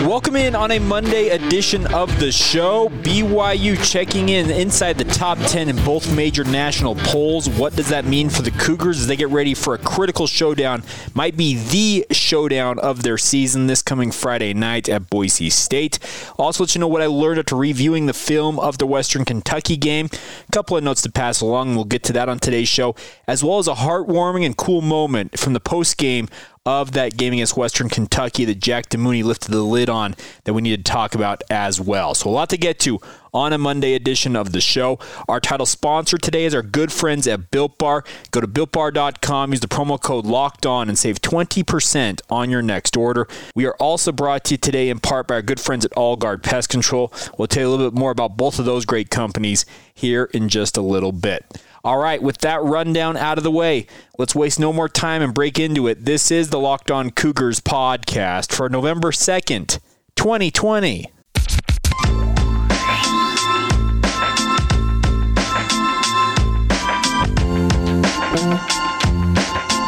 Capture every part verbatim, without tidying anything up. Welcome in on a Monday edition of the show. B Y U checking in inside the top ten in both major national polls. What does that mean for the Cougars as they get ready for a critical showdown? Might be the showdown of their season this coming Friday night at Boise State. Also let you know what I learned after reviewing the film of the Western Kentucky game. A couple of notes to pass along, and we'll get to that on today's show, as well as a heartwarming and cool moment from the post-game of that game against Western Kentucky that Jack DellaMoonie lifted the lid on that we need to talk about as well. So a lot to get to on a Monday edition of the show. Our title sponsor today is our good friends at Built Bar. Go to built bar dot com, use the promo code LOCKEDON, and save twenty percent on your next order. We are also brought to you today in part by our good friends at All Guard Pest Control. We'll tell you a little bit more about both of those great companies here in just a little bit. All right, with that rundown out of the way, let's waste no more time and break into it. This is the Locked On Cougars podcast for November second, twenty twenty.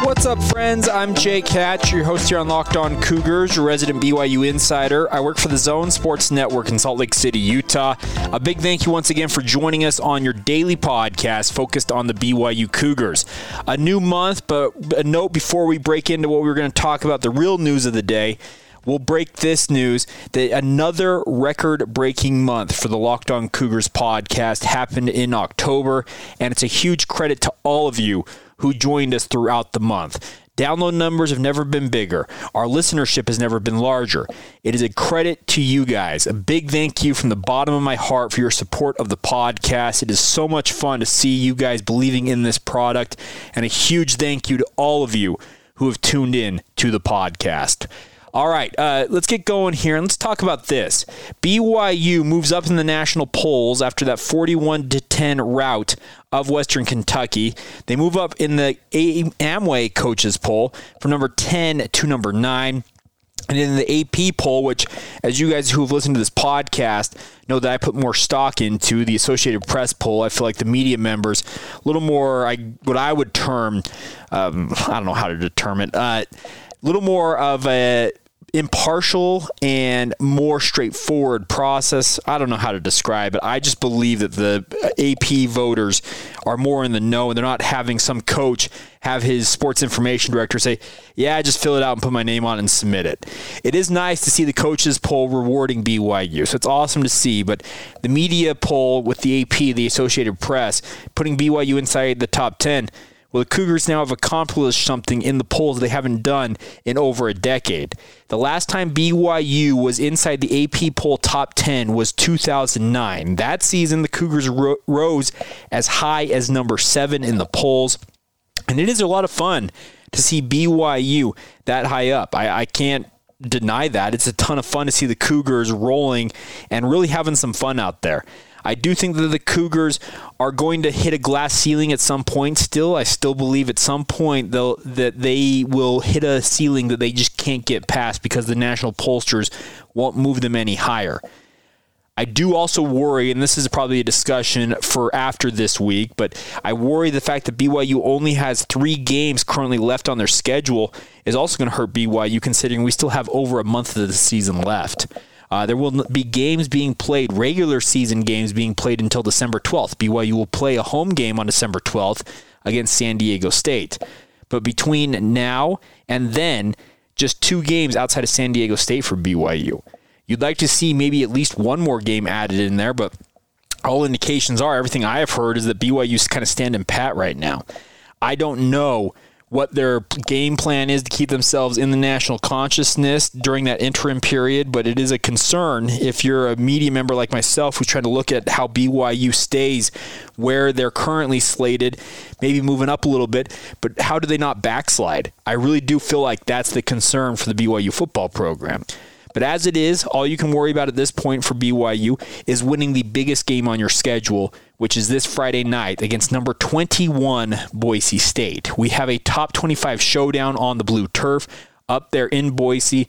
What's up, friends? I'm Jay Hatch, your host here on Locked On Cougars, your resident B Y U insider. I work for the Zone Sports Network in Salt Lake City, Utah. A big thank you once again for joining us on your daily podcast focused on the B Y U Cougars. A new month, but a note before we break into what we were going to talk about, the real news of the day. We'll break this news that another record-breaking month for the Locked On Cougars podcast happened in October, and it's a huge credit to all of you who joined us throughout the month. Download numbers have never been bigger. Our listenership has never been larger. It is a credit to you guys. A big thank you from the bottom of my heart for your support of the podcast. It is so much fun to see you guys believing in this product, and a huge thank you to all of you who have tuned in to the podcast. All right, uh, let's get going here, and let's talk about this. B Y U moves up in the national polls after that forty-one to ten rout of Western Kentucky. They move up in the Amway coaches poll from number ten to number nine. And in the A P poll, which, as you guys who have listened to this podcast know that I put more stock into, the Associated Press poll, I feel like the media members, a little more, I what I would term, um, I don't know how to determine it, uh, a little more of a impartial and more straightforward process. I don't know how to describe it. I just believe that the A P voters are more in the know, and they're not having some coach have his sports information director say, yeah, just fill it out and put my name on it and submit it. It is nice to see the coaches poll rewarding B Y U, so it's awesome to see, but the media poll with the A P, the Associated Press, putting B Y U inside the top ten, well, the Cougars now have accomplished something in the polls they haven't done in over a decade. The last time B Y U was inside the A P poll top ten was two thousand nine. That season, the Cougars ro- rose as high as number seven in the polls, and it is a lot of fun to see B Y U that high up. I, I can't deny that. It's a ton of fun to see the Cougars rolling and really having some fun out there. I do think that the Cougars are going to hit a glass ceiling at some point still. I still believe at some point they'll, that they will hit a ceiling that they just can't get past because the national pollsters won't move them any higher. I do also worry, and this is probably a discussion for after this week, but I worry the fact that B Y U only has three games currently left on their schedule is also going to hurt B Y U, considering we still have over a month of the season left. Uh, there will be games being played, regular season games being played until December twelfth. B Y U will play a home game on December twelfth against San Diego State. But between now and then, just two games outside of San Diego State for B Y U. You'd like to see maybe at least one more game added in there, but all indications are, everything I have heard, is that B Y U's kind of standing pat right now. I don't know what their game plan is to keep themselves in the national consciousness during that interim period, but it is a concern if you're a media member like myself who's trying to look at how B Y U stays where they're currently slated, maybe moving up a little bit, but how do they not backslide? I really do feel like that's the concern for the B Y U football program. But as it is, all you can worry about at this point for B Y U is winning the biggest game on your schedule, which is this Friday night against number twenty-one Boise State. We have a top twenty-five showdown on the blue turf up there in Boise,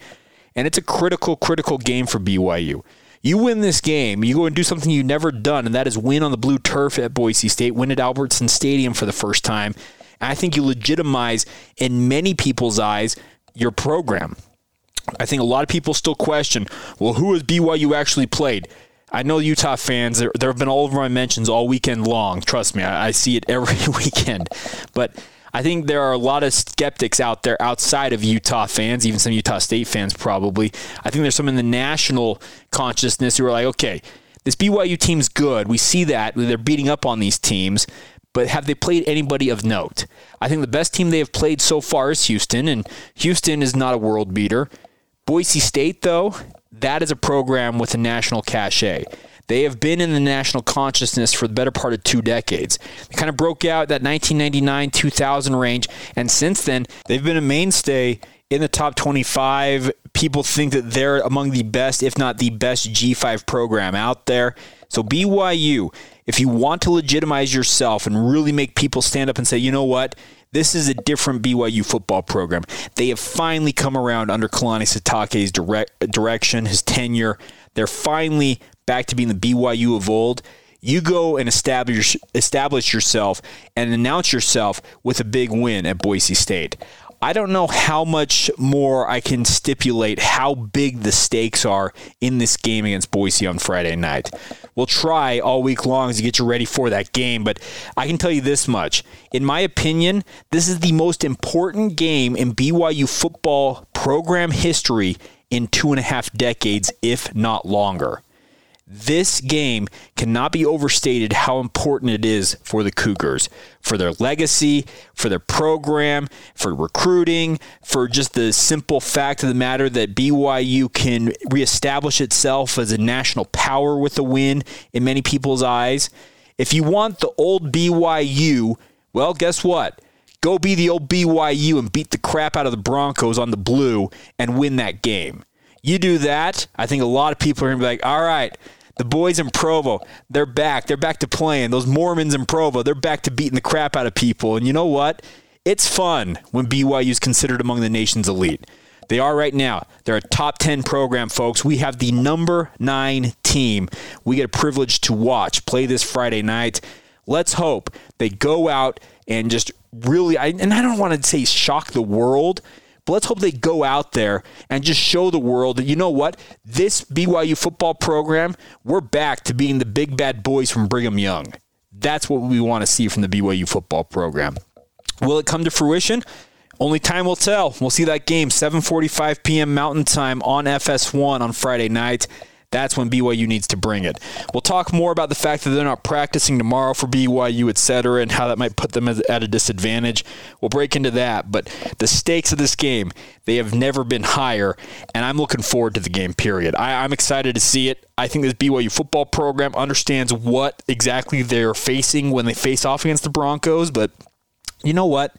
and it's a critical, critical game for B Y U. You win this game, you go and do something you've never done, and that is win on the blue turf at Boise State, win at Albertsons Stadium for the first time. And I think you legitimize, in many people's eyes, your program. I think a lot of people still question, well, who has B Y U actually played? I know Utah fans, there, there have been all of my mentions all weekend long. Trust me, I, I see it every weekend. But I think there are a lot of skeptics out there outside of Utah fans, even some Utah State fans probably. I think there's some in the national consciousness who are like, okay, this B Y U team's good. We see that. They're beating up on these teams. But have they played anybody of note? I think the best team they have played so far is Houston, and Houston is not a world beater. Boise State, though, that is a program with a national cachet. They have been in the national consciousness for the better part of two decades. They kind of broke out that nineteen ninety-nine two thousand range, and since then, they've been a mainstay in the top twenty-five. People think that they're among the best, if not the best, G five program out there. So B Y U, if you want to legitimize yourself and really make people stand up and say, you know what? This is a different B Y U football program. They have finally come around under Kalani Sitake's direct, direction, his tenure. They're finally back to being the B Y U of old. You go and establish establish yourself and announce yourself with a big win at Boise State. I don't know how much more I can stipulate how big the stakes are in this game against Boise on Friday night. We'll try all week long to get you ready for that game, but I can tell you this much. In my opinion, this is the most important game in B Y U football program history in two and a half decades, if not longer. This game cannot be overstated how important it is for the Cougars, for their legacy, for their program, for recruiting, for just the simple fact of the matter that B Y U can reestablish itself as a national power with a win in many people's eyes. If you want the old B Y U, well, guess what? Go be the old B Y U and beat the crap out of the Broncos on the blue and win that game. You do that, I think a lot of people are going to be like, all right, the boys in Provo, they're back. They're back to playing. Those Mormons in Provo, they're back to beating the crap out of people. And you know what? It's fun when B Y U is considered among the nation's elite. They are right now. They're a top ten program, folks. We have the number nine team. We get a privilege to watch play this Friday night. Let's hope they go out and just really, I, and I don't want to say shock the world, but let's hope they go out there and just show the world that, you know what, this B Y U football program, we're back to being the big bad boys from Brigham Young. That's what we want to see from the B Y U football program. Will it come to fruition? Only time will tell. We'll see that game, seven forty-five p.m. Mountain Time on F S one on Friday night. That's when B Y U needs to bring it. We'll talk more about the fact that they're not practicing tomorrow for B Y U, et cetera, and how that might put them at a disadvantage. We'll break into that. But the stakes of this game, they have never been higher, and I'm looking forward to the game, period. I, I'm excited to see it. I think this B Y U football program understands what exactly they're facing when they face off against the Broncos. But you know what?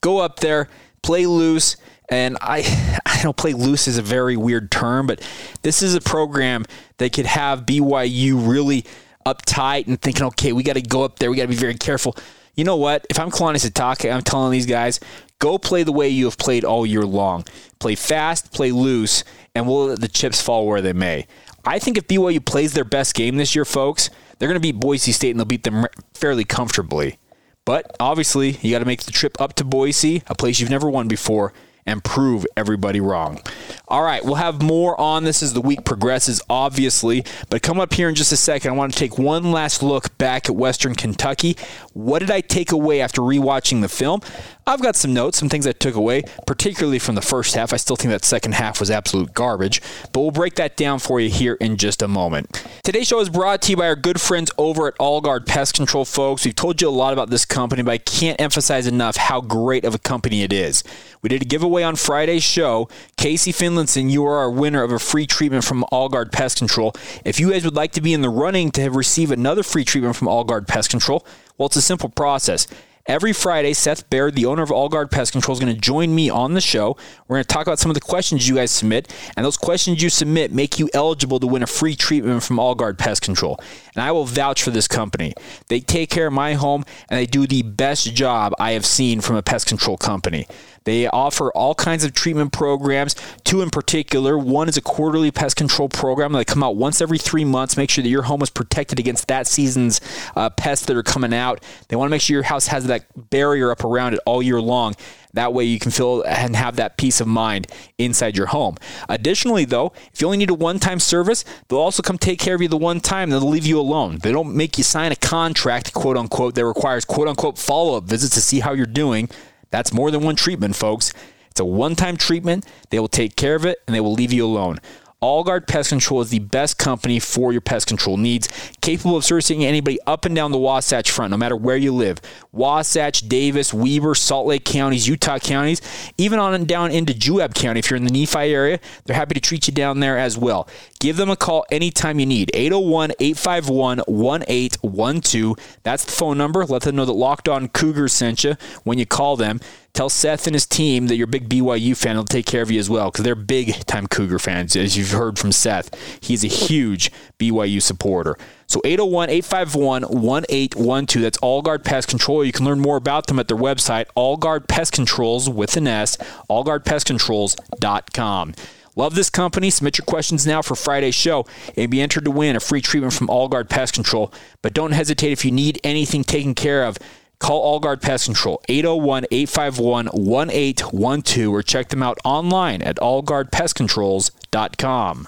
Go up there, play loose. And I, I know play loose is a very weird term, but this is a program that could have B Y U really uptight and thinking, okay, we got to go up there. We got to be very careful. You know what? If I'm Kalani Sitake, I'm telling these guys, go play the way you have played all year long. Play fast, play loose, and we'll let the chips fall where they may. I think if B Y U plays their best game this year, folks, they're going to beat Boise State, and they'll beat them fairly comfortably. But obviously, you got to make the trip up to Boise, a place you've never won before, and prove everybody wrong. All right, we'll have more on this as the week progresses, obviously, but come up here in just a second. I want to take one last look back at Western Kentucky. What did I take away after rewatching the film? I've got some notes, some things I took away, particularly from the first half. I still think that second half was absolute garbage, but we'll break that down for you here in just a moment. Today's show is brought to you by our good friends over at All Guard Pest Control, folks. We've told you a lot about this company, but I can't emphasize enough how great of a company it is. We did a giveaway on Friday's show. Casey Finlinson, you are our winner of a free treatment from All Guard Pest Control. If you guys would like to be in the running to receive another free treatment from All Guard Pest Control, well, it's a simple process. Every Friday, Seth Baird, the owner of All Guard Pest Control, is going to join me on the show. We're going to talk about some of the questions you guys submit, and those questions you submit make you eligible to win a free treatment from All Guard Pest Control. And I will vouch for this company. They take care of my home, and they do the best job I have seen from a pest control company. They offer all kinds of treatment programs, two in particular. One is a quarterly pest control program. They come out once every three months, make sure that your home is protected against that season's uh, pests that are coming out. They want to make sure your house has that barrier up around it all year long. That way you can feel and have that peace of mind inside your home. Additionally, though, if you only need a one-time service, they'll also come take care of you the one time. They'll leave you alone. They don't make you sign a contract, quote-unquote, that requires, quote-unquote, follow-up visits to see how you're doing. That's more than one treatment, folks. It's a one-time treatment. They will take care of it, and they will leave you alone. All Guard Pest Control is the best company for your pest control needs, capable of servicing anybody up and down the Wasatch Front, no matter where you live. Wasatch, Davis, Weber, Salt Lake counties, Utah counties, even on and down into Juab County. If you're in the Nephi area, they're happy to treat you down there as well. Give them a call anytime you need, eight oh one, eight five one, one eight one two. That's the phone number. Let them know that Locked On Cougars sent you when you call them. Tell Seth and his team that you're a big B Y U fan. They'll take care of you as well, because they're big-time Cougar fans, as you've heard from Seth. He's a huge B Y U supporter. So eight oh one, eight five one, one eight one two. That's All Guard Pest Control. You can learn more about them at their website, All Guard Pest Controls with an S, all guard pest controls dot com. Love this company. Submit your questions now for Friday's show and be entered to win a free treatment from All Guard Pest Control. But don't hesitate if you need anything taken care of. Call All Guard Pest Control, eight oh one, eight five one, one eight one two, or check them out online at all guard pest controls dot com.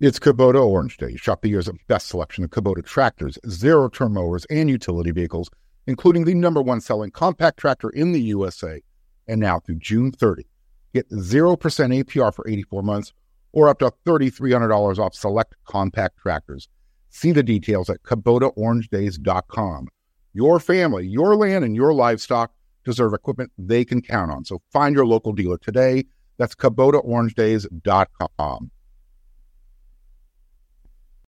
It's Kubota Orange Day. Shop the year's best selection of Kubota tractors, zero-turn mowers, and utility vehicles, including the number one selling compact tractor in the U S A. And now through June thirtieth, get zero percent A P R for eighty-four months or up to three thousand three hundred dollars off select compact tractors. See the details at kubota orange days dot com. Your family, your land, and your livestock deserve equipment they can count on. So find your local dealer today. That's kubota orange days dot com.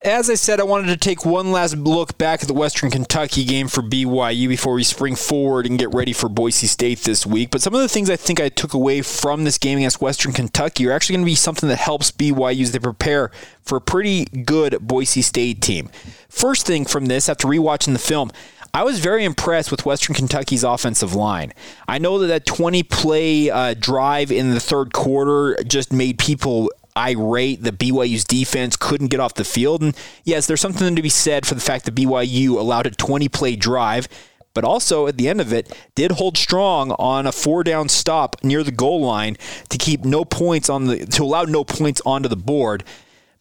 As I said, I wanted to take one last look back at the Western Kentucky game for B Y U before we spring forward and get ready for Boise State this week. But some of the things I think I took away from this game against Western Kentucky are actually going to be something that helps B Y U as they prepare for a pretty good Boise State team. First thing from this, after rewatching the film, I was very impressed with Western Kentucky's offensive line. I know that that twenty-play uh, drive in the third quarter just made people irate that B Y U's defense couldn't get off the field. And yes, there's something to be said for the fact that B Y U allowed a twenty-play drive, but also at the end of it, did hold strong on a four-down stop near the goal line to keep no points on the to allow no points onto the board.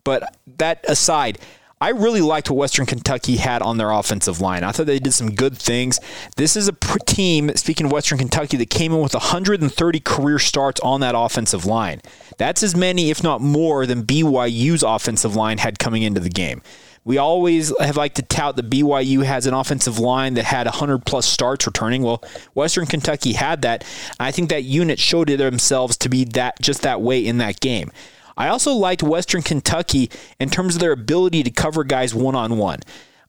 But that aside, I really liked what Western Kentucky had on their offensive line. I thought they did some good things. This is a team, speaking of Western Kentucky, that came in with one hundred thirty career starts on that offensive line. That's as many, if not more, than B Y U's offensive line had coming into the game. We always have liked to tout that B Y U has an offensive line that had one hundred plus starts returning. Well, Western Kentucky had that. I think that unit showed themselves to be that just that way in that game. I also liked Western Kentucky in terms of their ability to cover guys one-on-one.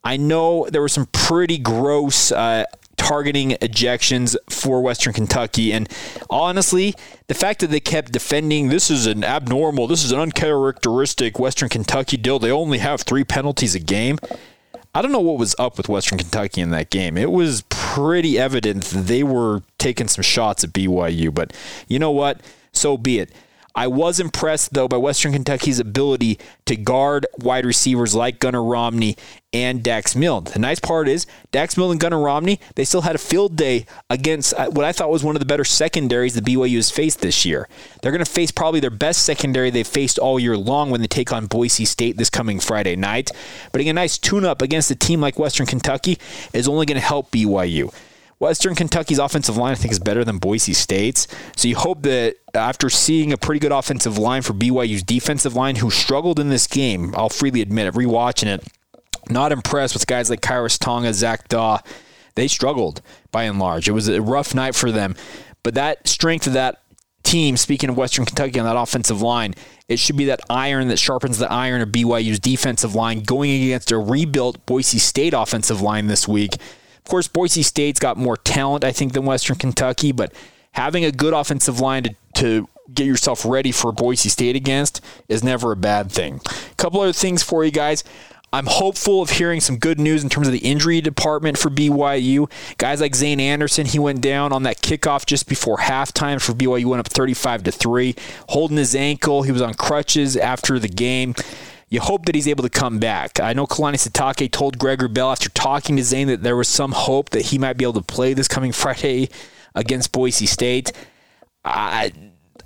I know there were some pretty gross uh, targeting ejections for Western Kentucky, and honestly, the fact that they kept defending, this is an abnormal, this is an uncharacteristic Western Kentucky deal, they only have three penalties a game. I don't know what was up with Western Kentucky in that game. It was pretty evident that they were taking some shots at B Y U, but you know what? So be it. I was impressed, though, by Western Kentucky's ability to guard wide receivers like Gunnar Romney and Dax Milne. The nice part is Dax Milne and Gunnar Romney, they still had a field day against what I thought was one of the better secondaries that B Y U has faced this year. They're going to face probably their best secondary they've faced all year long when they take on Boise State this coming Friday night. But a nice tune-up against a team like Western Kentucky is only going to help B Y U. Western Kentucky's offensive line, I think, is better than Boise State's. So you hope that after seeing a pretty good offensive line for B Y U's defensive line, who struggled in this game, I'll freely admit it, rewatching it, not impressed with guys like Kairos Tonga, Zach Daw. They struggled by and large. It was a rough night for them. But that strength of that team, speaking of Western Kentucky on that offensive line, it should be that iron that sharpens the iron of B Y U's defensive line going against a rebuilt Boise State offensive line this week. Of course, Boise State's got more talent, I think, than Western Kentucky, but having a good offensive line to, to get yourself ready for Boise State against is never a bad thing. A couple other things for you guys. I'm hopeful of hearing some good news in terms of the injury department for B Y U. Guys like Zane Anderson, he went down on that kickoff just before halftime for B Y U, went up thirty-five to three, holding his ankle. He was on crutches after the game. You hope that he's able to come back. I know Kalani Sitake told Gregor Bell after talking to Zane that there was some hope that he might be able to play this coming Friday against Boise State. I...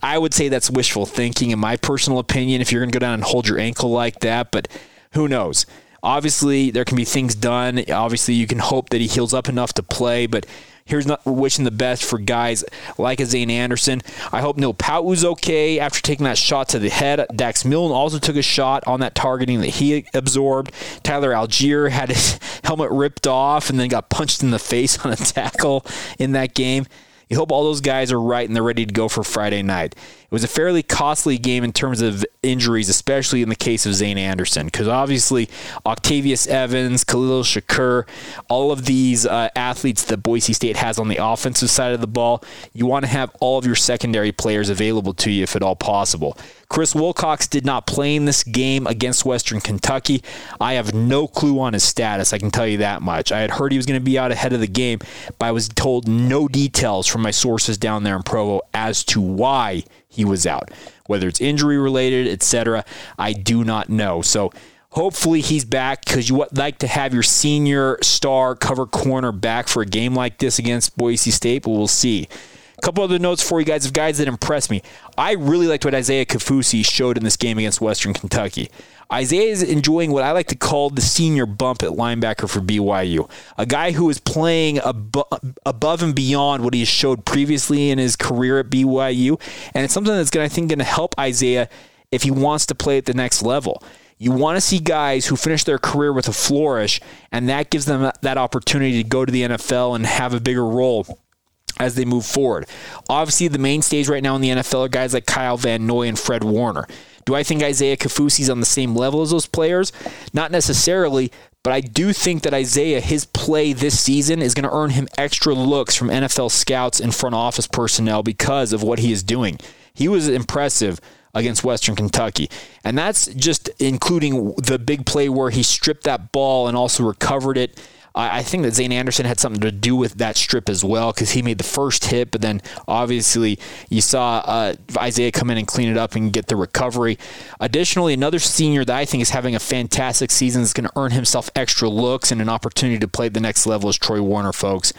I would say that's wishful thinking, in my personal opinion, if you're going to go down and hold your ankle like that, but who knows? Obviously, there can be things done. Obviously, you can hope that he heals up enough to play, but here's not wishing the best for guys like a Zane Anderson. I hope Neil Pau'u's okay after taking that shot to the head. Dax Milne also took a shot on that targeting that he absorbed. Tyler Algier had his helmet ripped off and then got punched in the face on a tackle in that game. You hope all those guys are right and they're ready to go for Friday night. It was a fairly costly game in terms of injuries, especially in the case of Zane Anderson, because obviously Octavius Evans, Khalil Shakur, all of these uh, athletes that Boise State has on the offensive side of the ball, you want to have all of your secondary players available to you if at all possible. Chris Wilcox did not play in this game against Western Kentucky. I have no clue on his status, I can tell you that much. I had heard he was going to be out ahead of the game, but I was told no details from my sources down there in Provo as to why he was out. Whether it's injury-related, et cetera, I do not know. So hopefully he's back, because you would like to have your senior star cover corner back for a game like this against Boise State, but we'll see. A couple other notes for you guys of guys that impressed me. I really liked what Isaiah Kaufusi showed in this game against Western Kentucky. Isaiah is enjoying what I like to call the senior bump at linebacker for B Y U. A guy who is playing ab- above and beyond what he showed previously in his career at B Y U. And it's something that's, gonna, I think, going to help Isaiah if he wants to play at the next level. You want to see guys who finish their career with a flourish, and that gives them that opportunity to go to the N F L and have a bigger role as they move forward. Obviously, the mainstays right now in the N F L are guys like Kyle Van Noy and Fred Warner. Do I think Isaiah Kaufusi's on the same level as those players? Not necessarily, but I do think that Isaiah, his play this season is going to earn him extra looks from N F L scouts and front office personnel because of what he is doing. He was impressive against Western Kentucky. And that's just including the big play where he stripped that ball and also recovered it. I think that Zane Anderson had something to do with that strip as well, because he made the first hit, but then obviously you saw uh, Isaiah come in and clean it up and get the recovery. Additionally, another senior that I think is having a fantastic season that's going to earn himself extra looks and an opportunity to play at the next level is Troy Warner, folks.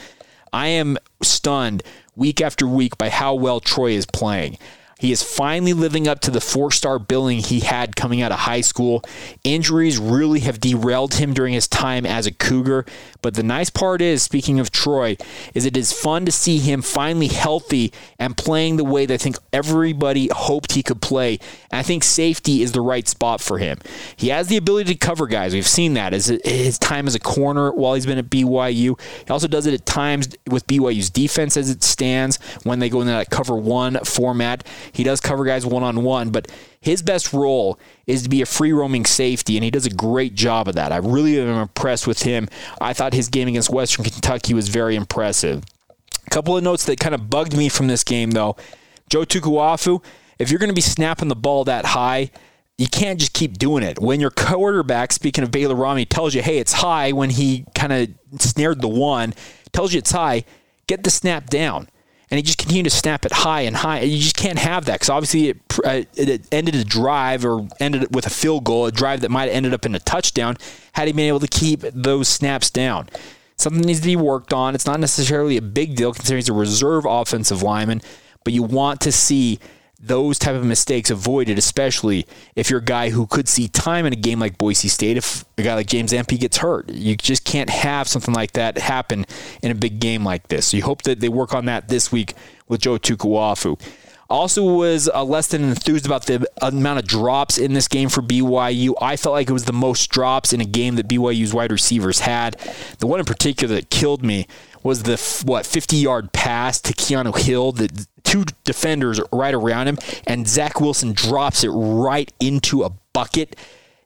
I am stunned week after week by how well Troy is playing. He is finally living up to the four-star billing he had coming out of high school. Injuries really have derailed him during his time as a Cougar. But the nice part is, speaking of Troy, is it is fun to see him finally healthy and playing the way that I think everybody hoped he could play. And I think safety is the right spot for him. He has the ability to cover guys. We've seen that as his time as a corner while he's been at B Y U. He also does it at times with B Y U's defense as it stands when they go into that cover one format. He does cover guys one-on-one, but his best role is to be a free-roaming safety, and he does a great job of that. I really am impressed with him. I thought his game against Western Kentucky was very impressive. A couple of notes that kind of bugged me from this game, though. Joe Tukuafu, if you're going to be snapping the ball that high, you can't just keep doing it. When your quarterback, speaking of Baylor Romney, tells you, hey, it's high, when he kind of snared the one, tells you it's high, get the snap down. And he just continued to snap it high and high. You just can't have that, because obviously it, uh, it ended a drive or ended it with a field goal, a drive that might have ended up in a touchdown had he been able to keep those snaps down. Something needs to be worked on. It's not necessarily a big deal considering he's a reserve offensive lineman, but you want to see those type of mistakes avoided, especially if you're a guy who could see time in a game like Boise State. If a guy like James Empey gets hurt, you just can't have something like that happen in a big game like this. So you hope that they work on that this week with Joe Tukuafu. Also was uh, less than enthused about the amount of drops in this game for B Y U. I felt like it was the most drops in a game that B Y U's wide receivers had. The one in particular that killed me was the, what, fifty-yard pass to Keanu Hill, that two defenders right around him, and Zach Wilson drops it right into a bucket.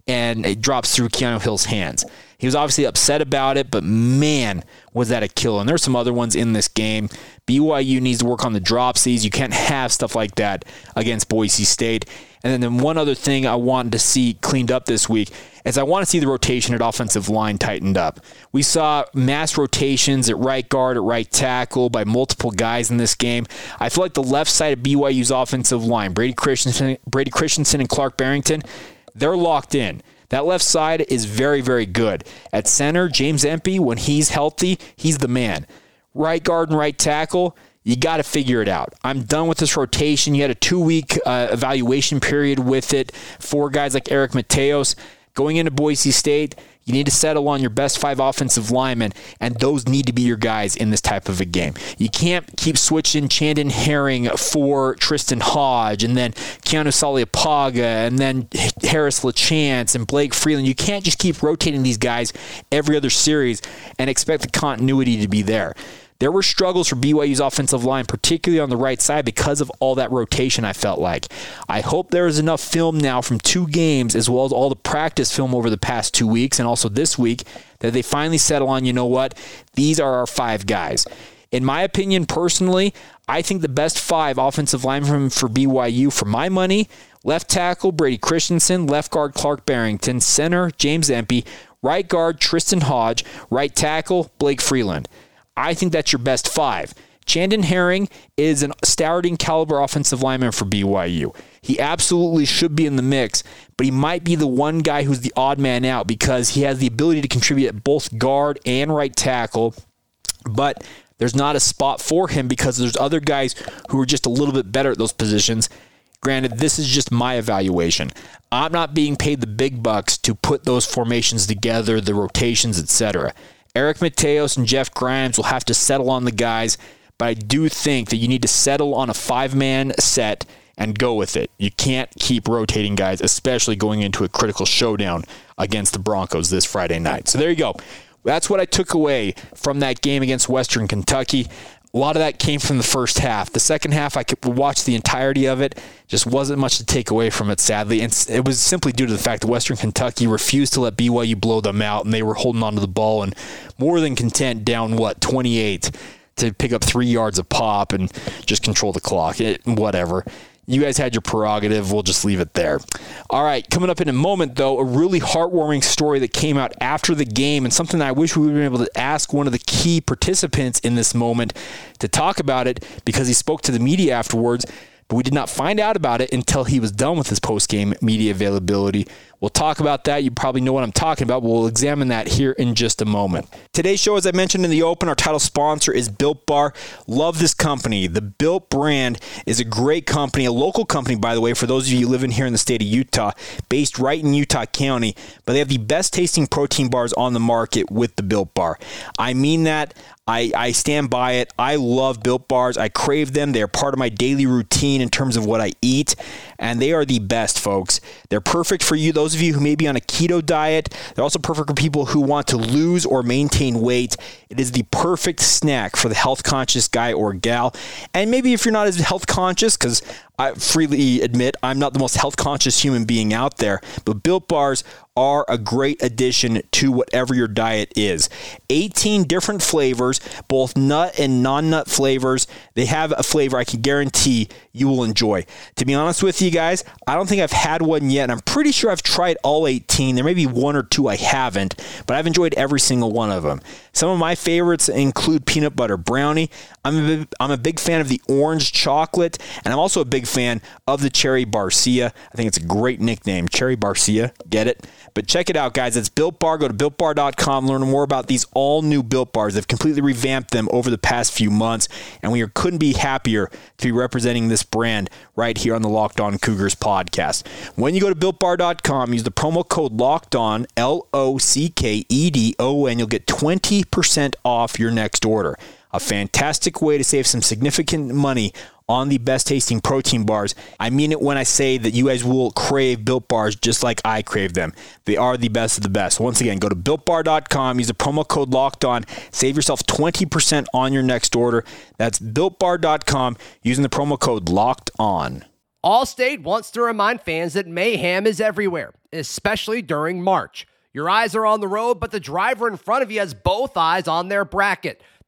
and it drops through Keanu Hill's hands. He was obviously upset about it, but man, was that a kill. And there's some other ones in this game. B Y U needs to work on the dropsies. You can't have stuff like that against Boise State. And then one other thing I wanted to see cleaned up this week is I want to see the rotation at offensive line tightened up. We saw mass rotations at right guard, at right tackle by multiple guys in this game. I feel like the left side of B Y U's offensive line, Brady Christensen, Brady Christensen and Clark Barrington, they're locked in. That left side is very, very good. At center, James Empey, when he's healthy, he's the man. Right guard and right tackle, you got to figure it out. I'm done with this rotation. You had a two-week uh, evaluation period with it for guys like Eric Mateos. Going into Boise State, you need to settle on your best five offensive linemen, and those need to be your guys in this type of a game. You can't keep switching Chandon Herring for Tristan Hodge, and then Keanu Saliapaga, and then Harris LeChance, and Blake Freeland. You can't just keep rotating these guys every other series and expect the continuity to be there. There were struggles for B Y U's offensive line, particularly on the right side, because of all that rotation, I felt like. I hope there is enough film now from two games, as well as all the practice film over the past two weeks and also this week, that they finally settle on, you know what, these are our five guys. In my opinion, personally, I think the best five offensive linemen for B Y U, for my money, left tackle, Brady Christensen, left guard, Clark Barrington, center, James Empey, right guard, Tristan Hodge, right tackle, Blake Freeland. I think that's your best five. Chandon Herring is a starting caliber offensive lineman for B Y U. He absolutely should be in the mix, but he might be the one guy who's the odd man out because he has the ability to contribute at both guard and right tackle, but there's not a spot for him because there's other guys who are just a little bit better at those positions. Granted, this is just my evaluation. I'm not being paid the big bucks to put those formations together, the rotations, et cetera. Eric Mateos and Jeff Grimes will have to settle on the guys, but I do think that you need to settle on a five-man set and go with it. You can't keep rotating guys, especially going into a critical showdown against the Broncos this Friday night. So there you go. That's what I took away from that game against Western Kentucky. A lot of that came from the first half. The second half, I could watch the entirety of it. Just wasn't much to take away from it, sadly. And it was simply due to the fact that Western Kentucky refused to let B Y U blow them out, and they were holding onto the ball and more than content down, what, twenty-eight to pick up three yards a pop and just control the clock. It, whatever. You guys had your prerogative. We'll just leave it there. All right, coming up in a moment, though, a really heartwarming story that came out after the game and something that I wish we would have been able to ask one of the key participants in this moment to talk about it because he spoke to the media afterwards, but we did not find out about it until he was done with his post-game media availability. We'll talk about that. You probably know what I'm talking about, but we'll examine that here in just a moment. Today's show, as I mentioned in the open, our title sponsor is Built Bar. Love this company. The Built brand is a great company, a local company, by the way, for those of you living here in the state of Utah, based right in Utah County, but they have the best tasting protein bars on the market with the Built Bar. I mean that. I, I stand by it. I love Built Bars. I crave them. They're part of my daily routine in terms of what I eat, and they are the best, folks. They're perfect for you, those of you who may be on a keto diet. They're also perfect for people who want to lose or maintain weight. It is the perfect snack for the health conscious guy or gal. And maybe if you're not as health conscious, because I freely admit I'm not the most health conscious human being out there, but Built Bars are a great addition to whatever your diet is. eighteen different flavors, both nut and non-nut flavors. They have a flavor I can guarantee you will enjoy. To be honest with you guys, I don't think I've had one yet, and I'm pretty sure I've tried all eighteen. There may be one or two I haven't, but I've enjoyed every single one of them. Some of my favorites include peanut butter brownie. I'm a, I'm a big fan of the orange chocolate, and I'm also a big fan of the Cherry Barcia. I think it's a great nickname, Cherry Barcia. Get it? But check it out, guys. It's Built Bar. Go to built bar dot com. Learn more about these all-new Built Bars. They've completely revamped them over the past few months, and we couldn't be happier to be representing this brand right here on the Locked On Cougars podcast. When you go to built bar dot com, use the promo code LOCKEDON, L O C K E D O N. You'll get twenty percent off your next order. A fantastic way to save some significant money on the best tasting protein bars. I mean it when I say that you guys will crave Built Bars just like I crave them. They are the best of the best. Once again, go to built bar dot com, use the promo code LOCKEDON, save yourself twenty percent on your next order. That's built bar dot com using the promo code LOCKEDON. Allstate wants to remind fans that mayhem is everywhere, especially during March. Your eyes are on the road, but the driver in front of you has both eyes on their bracket.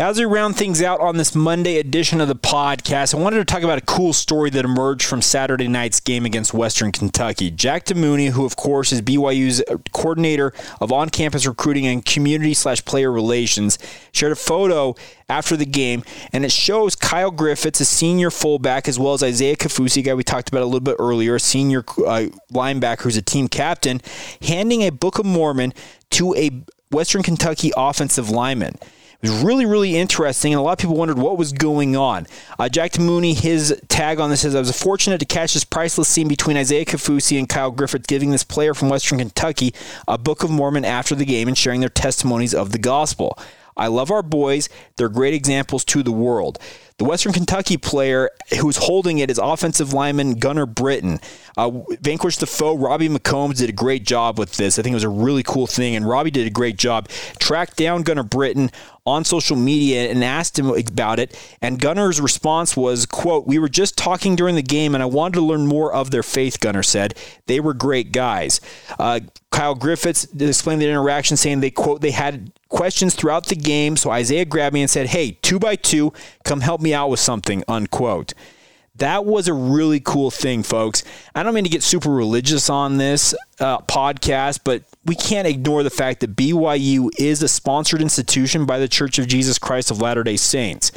As we round things out on this Monday edition of the podcast, I wanted to talk about a cool story that emerged from Saturday night's game against Western Kentucky. Jack DellaMoonie, who of course is B Y U's coordinator of on-campus recruiting and community slash player relations, shared a photo after the game, and it shows Kyle Griffitts, a senior fullback, as well as Isaiah Kaufusi, a guy we talked about a little bit earlier, a senior uh, linebacker who's a team captain, handing a Book of Mormon to a Western Kentucky offensive lineman. It was really, really interesting, and a lot of people wondered what was going on. Uh, Jack DellaMoonie, his tag on this is, "I was fortunate to catch this priceless scene between Isaiah Kaufusi and Kyle Griffitts giving this player from Western Kentucky a Book of Mormon after the game and sharing their testimonies of the gospel. I love our boys. They're great examples to the world." The Western Kentucky player who's holding it is offensive lineman Gunner Britton. Uh, vanquished the foe, Robbie McCombs did a great job with this. I think it was a really cool thing, and Robbie did a great job. Tracked down Gunnar Britton on social media and asked him about it, and Gunnar's response was, quote, "We were just talking during the game, and I wanted to learn more of their faith," Gunnar said. "They were great guys." Uh, Kyle Griffitts explained the interaction, saying they, quote, "they had questions throughout the game, so Isaiah grabbed me and said, hey, two by two, come help me out with something," unquote. That was a really cool thing, folks. I don't mean to get super religious on this uh, podcast, but we can't ignore the fact that B Y U is a sponsored institution by the Church of Jesus Christ of Latter-day Saints.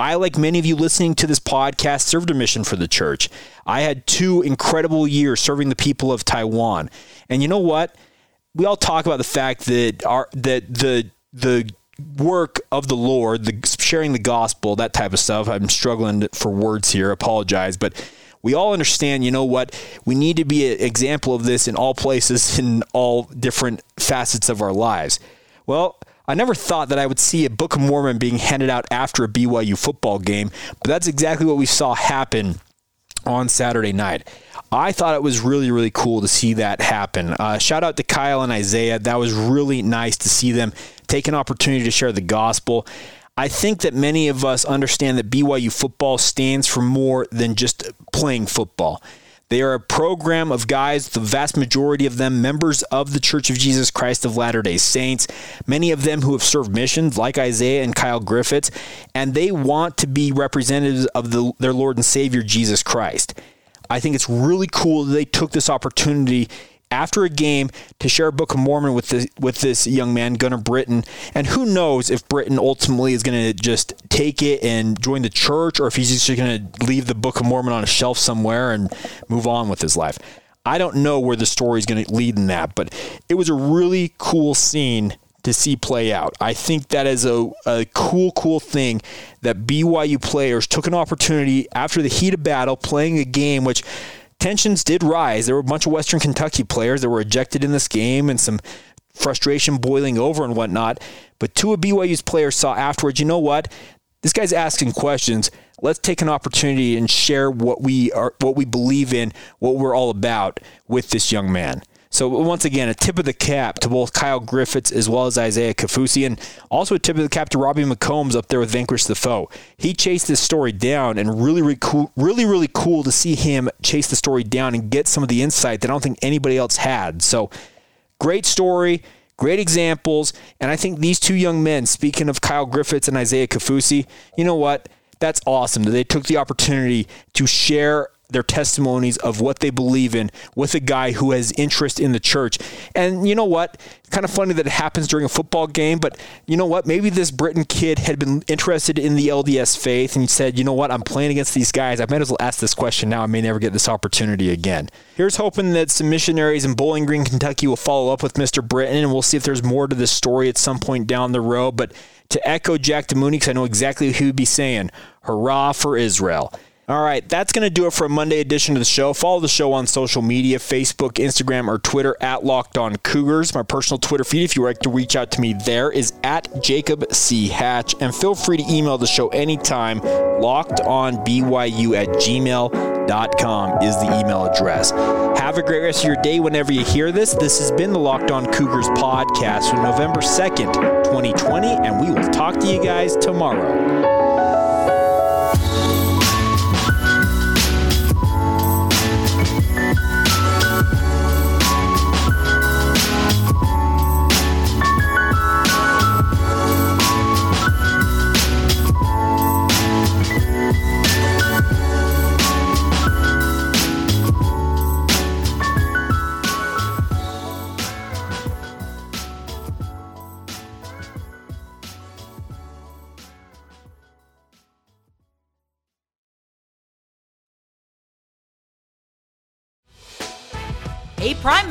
I, like many of you listening to this podcast, served a mission for the church. I had two incredible years serving the people of Taiwan. And you know what? We all talk about the fact that our that the the work of the Lord, the sharing the gospel, that type of stuff. I'm struggling for words here. Apologize, but we all understand, you know what? We need to be an example of this in all places, in all different facets of our lives. Well, I never thought that I would see a Book of Mormon being handed out after a B Y U football game, but that's exactly what we saw happen on Saturday night. I thought it was really, really cool to see that happen. Uh, shout out to Kyle and Isaiah. That was really nice to see them take an opportunity to share the gospel. I think that many of us understand that B Y U football stands for more than just playing football. They are a program of guys, the vast majority of them members of the Church of Jesus Christ of Latter-day Saints, many of them who have served missions like Isaiah and Kyle Griffitts, and they want to be representatives of the, their Lord and Savior, Jesus Christ. I think it's really cool that they took this opportunity after a game to share a Book of Mormon with this, with this young man, Gunnar Britton. And who knows if Britton ultimately is going to just take it and join the church, or if he's just going to leave the Book of Mormon on a shelf somewhere and move on with his life. I don't know where the story is going to lead in that, but it was a really cool scene to see play out. I think that is a, a cool, cool thing that B Y U players took an opportunity after the heat of battle, playing a game which tensions did rise. There were a bunch of Western Kentucky players that were ejected in this game and some frustration boiling over and whatnot. But two of B Y U's players saw afterwards, you know what? This guy's asking questions. Let's take an opportunity and share what we are, what we believe in, what we're all about with this young man. So once again, a tip of the cap to both Kyle Griffitts as well as Isaiah Kaufusi, and also a tip of the cap to Robbie McCombs up there with Vanquish the Foe. He chased this story down, and really, really cool, really, really cool to see him chase the story down and get some of the insight that I don't think anybody else had. So great story, great examples, and I think these two young men, speaking of Kyle Griffitts and Isaiah Kaufusi, you know what? That's awesome that they took the opportunity to share their testimonies of what they believe in with a guy who has interest in the church. And you know what? It's kind of funny that it happens during a football game, but you know what? Maybe this Britton kid had been interested in the L D S faith and he said, you know what? I'm playing against these guys. I might as well ask this question now. I may never get this opportunity again. Here's hoping that some missionaries in Bowling Green, Kentucky will follow up with Mister Britton, and we'll see if there's more to this story at some point down the road. But to echo Jack DellaMoonie, because I know exactly what he would be saying, hurrah for Israel. All right, that's going to do it for a Monday edition of the show. Follow the show on social media, Facebook, Instagram, or Twitter at Locked On Cougars. My personal Twitter feed, if you would like to reach out to me there, is at Jacob C. Hatch. And feel free to email the show anytime. LockedOnBYU at gmail dot com is the email address. Have a great rest of your day whenever you hear this. This has been the Locked On Cougars podcast for November second, twenty twenty, and we will talk to you guys tomorrow. Hey, Prime